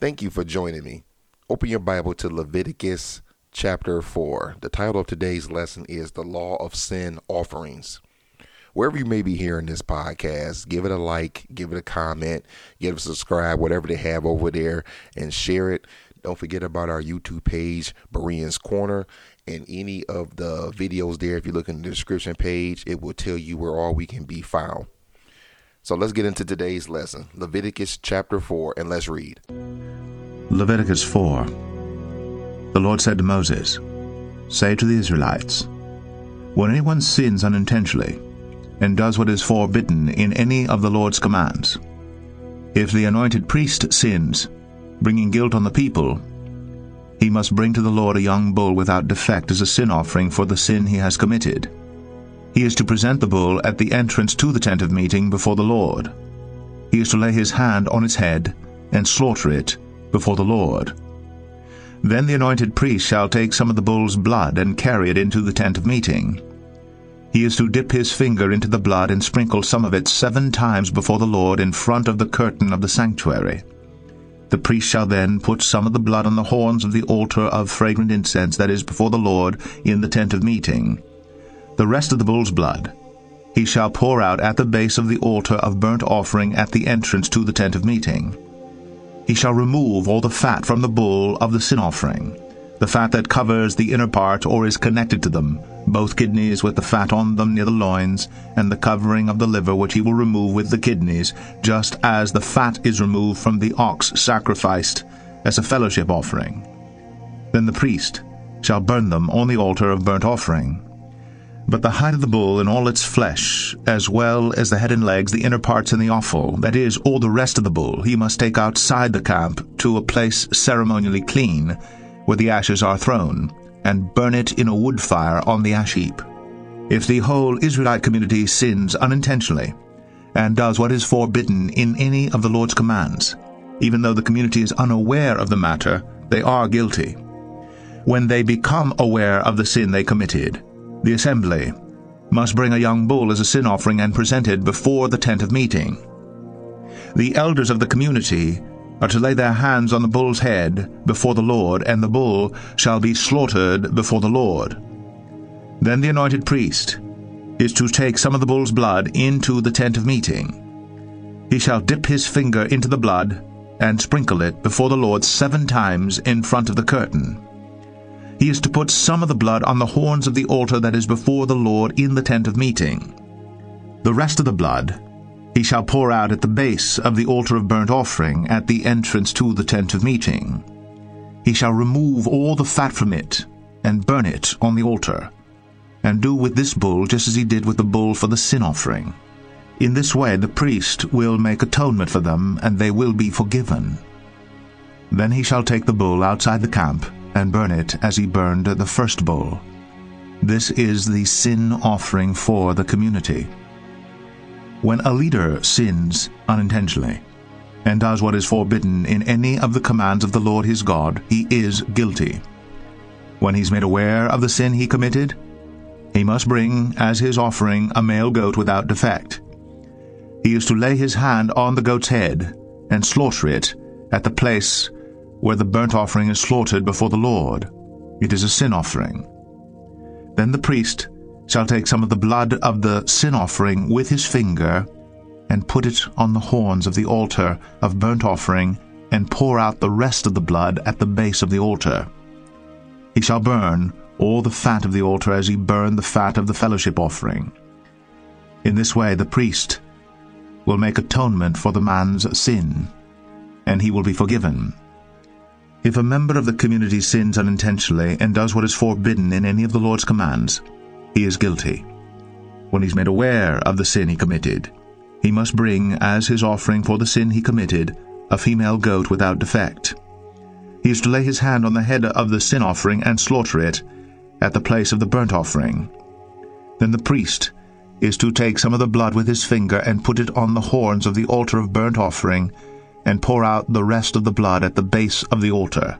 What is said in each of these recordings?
Thank you for joining me. Open your Bible to Leviticus chapter 4. The title of today's lesson is The Law of Sin Offerings. Wherever you may be hearing this podcast, give it a like, give it a comment, give it a subscribe, whatever they have over there, and share it. Don't forget about our YouTube page, Bereans Corner, and any of the videos there. If you look in the description page, it will tell you where all we can be found. So let's get into today's lesson, Leviticus chapter 4, and let's read. Leviticus 4. The Lord said to Moses, "Say to the Israelites, when anyone sins unintentionally and does what is forbidden in any of the Lord's commands, if the anointed priest sins, bringing guilt on the people, he must bring to the Lord a young bull without defect as a sin offering for the sin he has committed. He is to present the bull at the entrance to the tent of meeting before the Lord. He is to lay his hand on its head and slaughter it before the Lord. Then the anointed priest shall take some of the bull's blood and carry it into the tent of meeting. He is to dip his finger into the blood and sprinkle some of it 7 times before the Lord in front of the curtain of the sanctuary. The priest shall then put some of the blood on the horns of the altar of fragrant incense that is before the Lord in the tent of meeting. The rest of the bull's blood he shall pour out at the base of the altar of burnt offering at the entrance to the tent of meeting. He shall remove all the fat from the bull of the sin offering, the fat that covers the inner part or is connected to them, both kidneys with the fat on them near the loins, and the covering of the liver which he will remove with the kidneys, just as the fat is removed from the ox sacrificed as a fellowship offering. Then the priest shall burn them on the altar of burnt offering. But the hide of the bull and all its flesh, as well as the head and legs, the inner parts and the offal, that is, all the rest of the bull, he must take outside the camp to a place ceremonially clean, where the ashes are thrown, and burn it in a wood fire on the ash heap. If the whole Israelite community sins unintentionally and does what is forbidden in any of the Lord's commands, even though the community is unaware of the matter, they are guilty. When they become aware of the sin they committed, the assembly must bring a young bull as a sin offering and present it before the tent of meeting. The elders of the community are to lay their hands on the bull's head before the Lord, and the bull shall be slaughtered before the Lord. Then the anointed priest is to take some of the bull's blood into the tent of meeting. He shall dip his finger into the blood and sprinkle it before the Lord 7 times in front of the curtain. He is to put some of the blood on the horns of the altar that is before the Lord in the tent of meeting. The rest of the blood he shall pour out at the base of the altar of burnt offering at the entrance to the tent of meeting. He shall remove all the fat from it and burn it on the altar, and do with this bull just as he did with the bull for the sin offering. In this way the priest will make atonement for them, and they will be forgiven. Then he shall take the bull outside the camp and burn it as he burned the first bull. This is the sin offering for the community. When a leader sins unintentionally and does what is forbidden in any of the commands of the Lord his God, he is guilty. When he's made aware of the sin he committed, he must bring as his offering a male goat without defect. He is to lay his hand on the goat's head and slaughter it at the place where the burnt offering is slaughtered before the Lord. It is a sin offering. Then the priest shall take some of the blood of the sin offering with his finger and put it on the horns of the altar of burnt offering and pour out the rest of the blood at the base of the altar. He shall burn all the fat of the altar as he burned the fat of the fellowship offering. In this way the priest will make atonement for the man's sin, and he will be forgiven. If a member of the community sins unintentionally and does what is forbidden in any of the Lord's commands, he is guilty. When he's made aware of the sin he committed, he must bring as his offering for the sin he committed a female goat without defect. He is to lay his hand on the head of the sin offering and slaughter it at the place of the burnt offering. Then the priest is to take some of the blood with his finger and put it on the horns of the altar of burnt offering and pour out the rest of the blood at the base of the altar.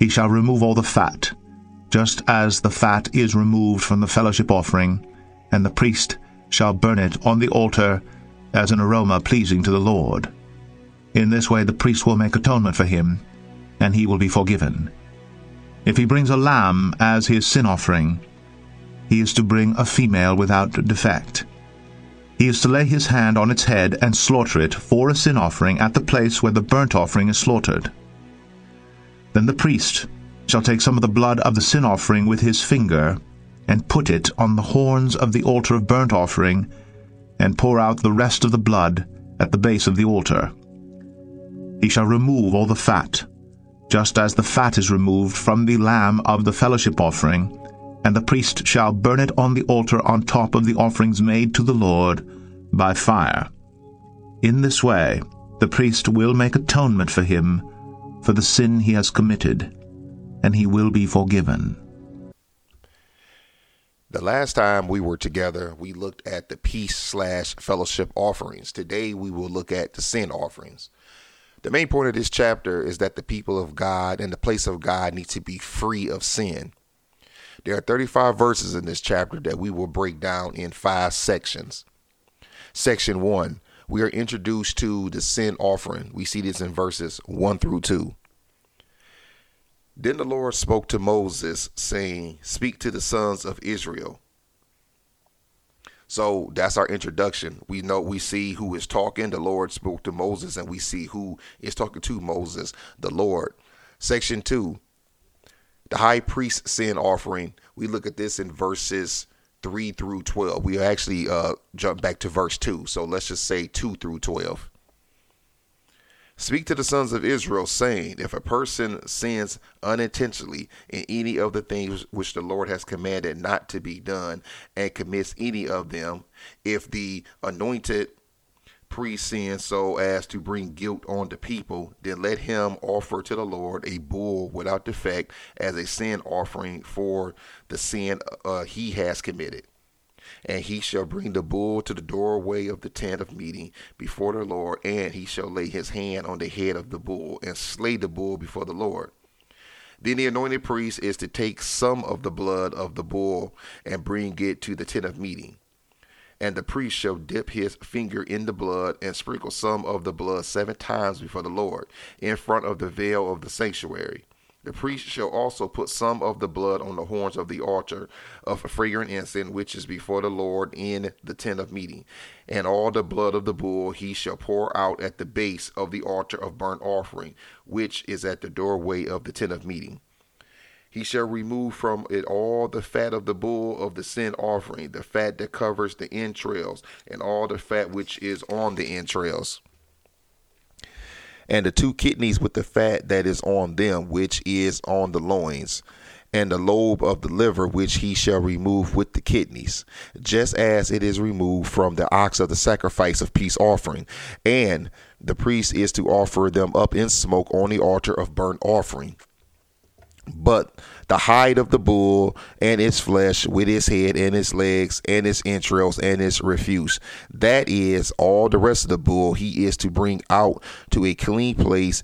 He shall remove all the fat, just as the fat is removed from the fellowship offering, and the priest shall burn it on the altar as an aroma pleasing to the Lord. In this way the priest will make atonement for him, and he will be forgiven. If he brings a lamb as his sin offering, he is to bring a female without defect. He is to lay his hand on its head and slaughter it for a sin offering at the place where the burnt offering is slaughtered. Then the priest shall take some of the blood of the sin offering with his finger, and put it on the horns of the altar of burnt offering, and pour out the rest of the blood at the base of the altar. He shall remove all the fat, just as the fat is removed from the lamb of the fellowship offering, and the priest shall burn it on the altar on top of the offerings made to the Lord by fire. In this way the priest will make atonement for him for the sin he has committed, and he will be forgiven. The last time we were together, we looked at the peace/fellowship offerings. Today we will look at the sin offerings. The main point of this chapter is that the people of God and the place of God need to be free of sin. There are 35 verses in this chapter that we will break down in 5 sections. Section 1, we are introduced to the sin offering. We see this in verses 1-2. Then the Lord spoke to Moses, saying, "Speak to the sons of Israel." So that's our introduction. We see who is talking. The Lord spoke to Moses, and we see who is talking to Moses, the Lord. Section 2. The high priest's sin offering. We look at this in verses 3-12. We actually jump back to verse 2. So let's just say 2-12. Speak to the sons of Israel, saying, if a person sins unintentionally in any of the things which the Lord has commanded not to be done and commits any of them, if the anointed priest sins so as to bring guilt on the people, then let him offer to the Lord a bull without defect as a sin offering for the sin he has committed. And he shall bring the bull to the doorway of the tent of meeting before the Lord, and he shall lay his hand on the head of the bull and slay the bull before the Lord. Then the anointed priest is to take some of the blood of the bull and bring it to the tent of meeting. And the priest shall dip his finger in the blood and sprinkle some of the blood 7 times before the Lord in front of the veil of the sanctuary. The priest shall also put some of the blood on the horns of the altar of fragrant incense, which is before the Lord in the tent of meeting. And all the blood of the bull he shall pour out at the base of the altar of burnt offering, which is at the doorway of the tent of meeting. He shall remove from it all the fat of the bull of the sin offering, the fat that covers the entrails, and all the fat which is on the entrails, and the 2 kidneys with the fat that is on them, which is on the loins, and the lobe of the liver, which he shall remove with the kidneys, just as it is removed from the ox of the sacrifice of peace offering. And the priest is to offer them up in smoke on the altar of burnt offering. But the hide of the bull and its flesh with its head and its legs and its entrails and its refuse, that is all the rest of the bull, he is to bring out to a clean place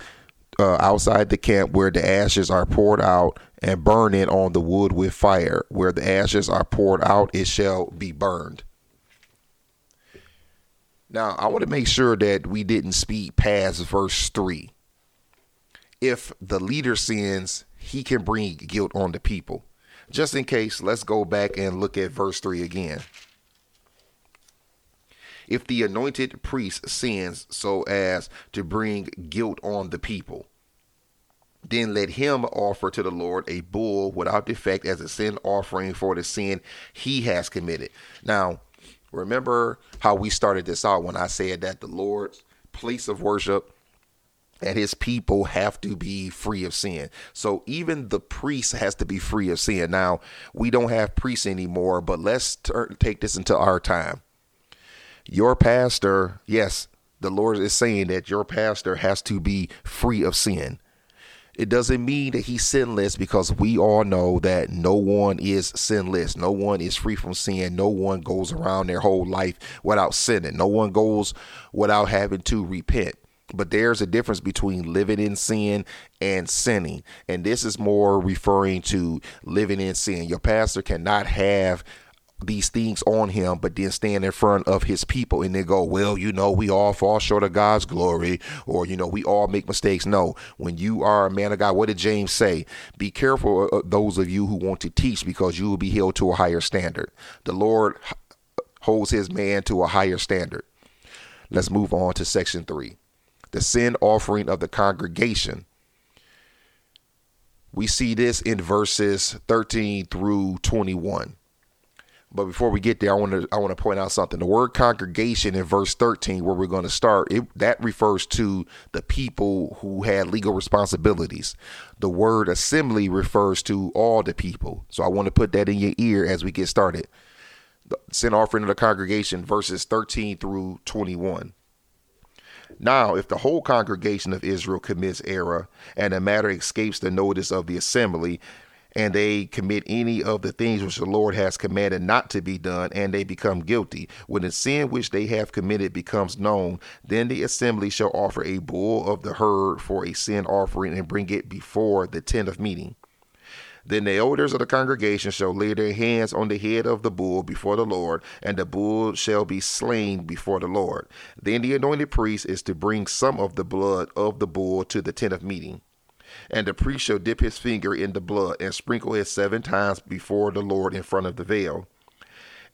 outside the camp, where the ashes are poured out and burned in on the wood with fire. Where the ashes are poured out, it shall be burned. Now, I want to make sure that we didn't speed past verse 3. If the leader sins, he can bring guilt on the people. Just in case, let's go back and look at verse 3 again. If the anointed priest sins so as to bring guilt on the people, then let him offer to the Lord a bull without defect as a sin offering for the sin he has committed. Now, remember how we started this out when I said that the Lord's place of worship and his people have to be free of sin. So even the priest has to be free of sin. Now, we don't have priests anymore, but let's take this into our time. Your pastor, yes, the Lord is saying that your pastor has to be free of sin. It doesn't mean that he's sinless, because we all know that no one is sinless. No one is free from sin. No one goes around their whole life without sinning. No one goes without having to repent. But there's a difference between living in sin and sinning. And this is more referring to living in sin. Your pastor cannot have these things on him, but then stand in front of his people and they go, well, you know, we all fall short of God's glory, or, you know, we all make mistakes. No, when you are a man of God, what did James say? Be careful of those of you who want to teach, because you will be held to a higher standard. The Lord holds his man to a higher standard. Let's move on to section 3, the sin offering of the congregation. We see this in verses 13 through 21. But before we get there, I want to point out something. The word congregation in verse 13, where we're going to start, that refers to the people who had legal responsibilities. The word assembly refers to all the people. So I want to put that in your ear as we get started. The sin offering of the congregation, verses 13 through 21. Now, if the whole congregation of Israel commits error and the matter escapes the notice of the assembly, and they commit any of the things which the Lord has commanded not to be done, and they become guilty, when the sin which they have committed becomes known, then the assembly shall offer a bull of the herd for a sin offering and bring it before the tent of meeting. Then the elders of the congregation shall lay their hands on the head of the bull before the Lord, and the bull shall be slain before the Lord. Then the anointed priest is to bring some of the blood of the bull to the tent of meeting. And the priest shall dip his finger in the blood and sprinkle it 7 times before the Lord in front of the veil.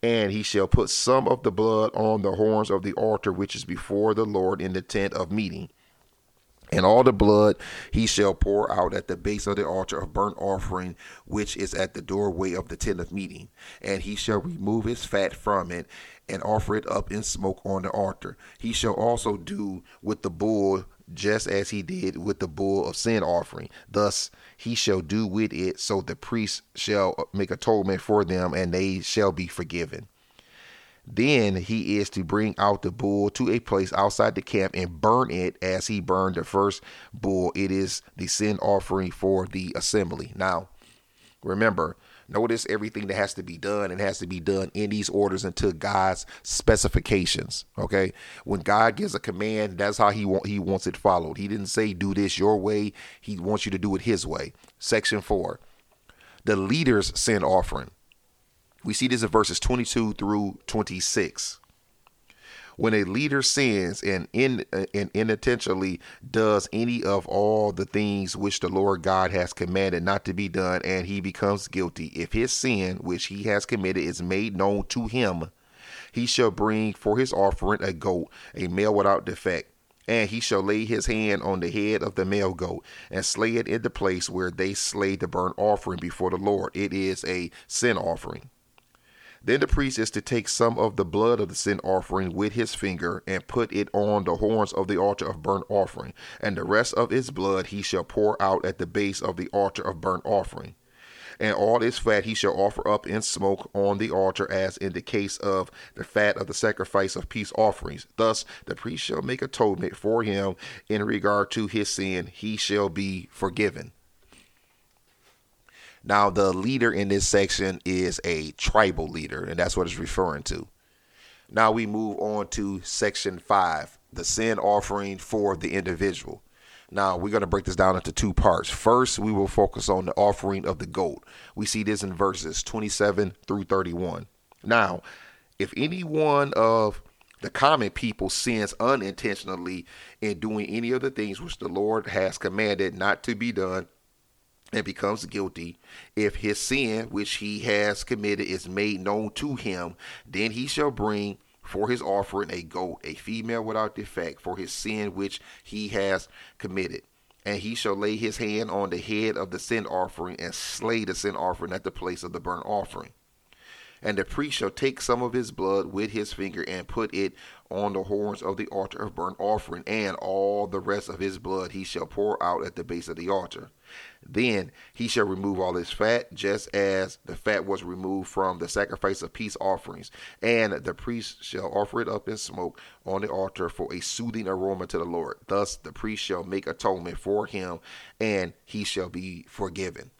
And he shall put some of the blood on the horns of the altar, which is before the Lord in the tent of meeting. And all the blood he shall pour out at the base of the altar of burnt offering, which is at the doorway of the tent of meeting. And he shall remove his fat from it and offer it up in smoke on the altar. He shall also do with the bull just as he did with the bull of sin offering. Thus he shall do with it. So the priest shall make atonement for them, and they shall be forgiven. Then he is to bring out the bull to a place outside the camp and burn it as he burned the first bull. It is the sin offering for the assembly. Now, remember, notice everything that has to be done, and has to be done in these orders until God's specifications. OK, when God gives a command, that's how he wants it followed. He didn't say do this your way. He wants you to do it his way. Section 4, the leader's sin offering. We see this in verses 22 through 26. When a leader sins and inattentionally does any of all the things which the Lord God has commanded not to be done, and he becomes guilty, if his sin which he has committed is made known to him, he shall bring for his offering a goat, a male without defect, and he shall lay his hand on the head of the male goat and slay it in the place where they slay the burnt offering before the Lord. It is a sin offering. Then the priest is to take some of the blood of the sin offering with his finger and put it on the horns of the altar of burnt offering, and the rest of its blood he shall pour out at the base of the altar of burnt offering. And all its fat he shall offer up in smoke on the altar, as in the case of the fat of the sacrifice of peace offerings. Thus the priest shall make atonement for him in regard to his sin. He shall be forgiven. Now, the leader in this section is a tribal leader, and that's what it's referring to. Now we move on to section 5, the sin offering for the individual. Now, we're going to break this down into 2 parts. First, we will focus on the offering of the goat. We see this in verses 27 through 31. Now, if any one of the common people sins unintentionally in doing any of the things which the Lord has commanded not to be done, and becomes guilty, if his sin which he has committed is made known to him, then he shall bring for his offering a goat, a female without defect, for his sin which he has committed. And he shall lay his hand on the head of the sin offering and slay the sin offering at the place of the burnt offering. And the priest shall take some of his blood with his finger and put it on the horns of the altar of burnt offering, and all the rest of his blood he shall pour out at the base of the altar. Then he shall remove all his fat, just as the fat was removed from the sacrifice of peace offerings. And the priest shall offer it up in smoke on the altar for a soothing aroma to the Lord. Thus the priest shall make atonement for him, and he shall be forgiven.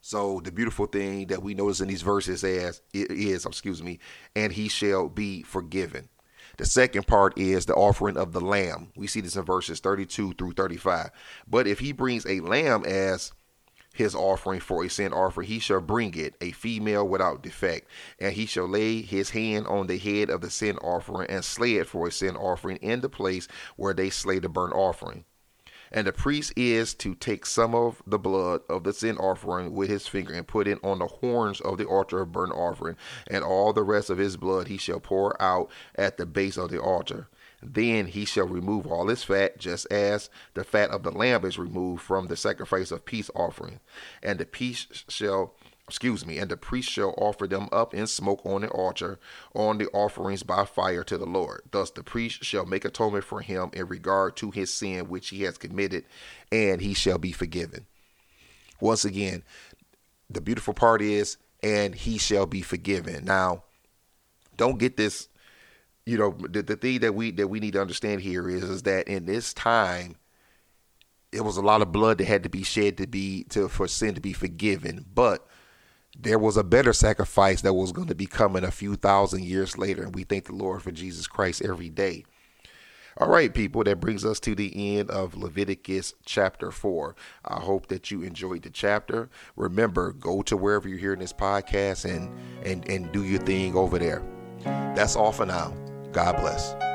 So the beautiful thing that we notice in these verses is, and he shall be forgiven. The second part is the offering of the lamb. We see this in verses 32 through 35. But if he brings a lamb as his offering for a sin offering, he shall bring it, a female without defect, and he shall lay his hand on the head of the sin offering and slay it for a sin offering in the place where they slay the burnt offering. And the priest is to take some of the blood of the sin offering with his finger and put it on the horns of the altar of burnt offering, and all the rest of his blood he shall pour out at the base of the altar. Then he shall remove all his fat, just as the fat of the lamb is removed from the sacrifice of peace offering. And the priest shall offer them up in smoke on the altar, on the offerings by fire to the Lord. Thus the priest shall make atonement for him in regard to his sin which he has committed, and he shall be forgiven. Once again, the beautiful part is, and he shall be forgiven. Now, don't get this, the thing that we need to understand here is that in this time, it was a lot of blood that had to be shed for sin to be forgiven, but there was a better sacrifice that was going to be coming a few thousand years later. And we thank the Lord for Jesus Christ every day. All right, people, that brings us to the end of Leviticus chapter 4. I hope that you enjoyed the chapter. Remember, go to wherever you're hearing this podcast and do your thing over there. That's all for now. God bless.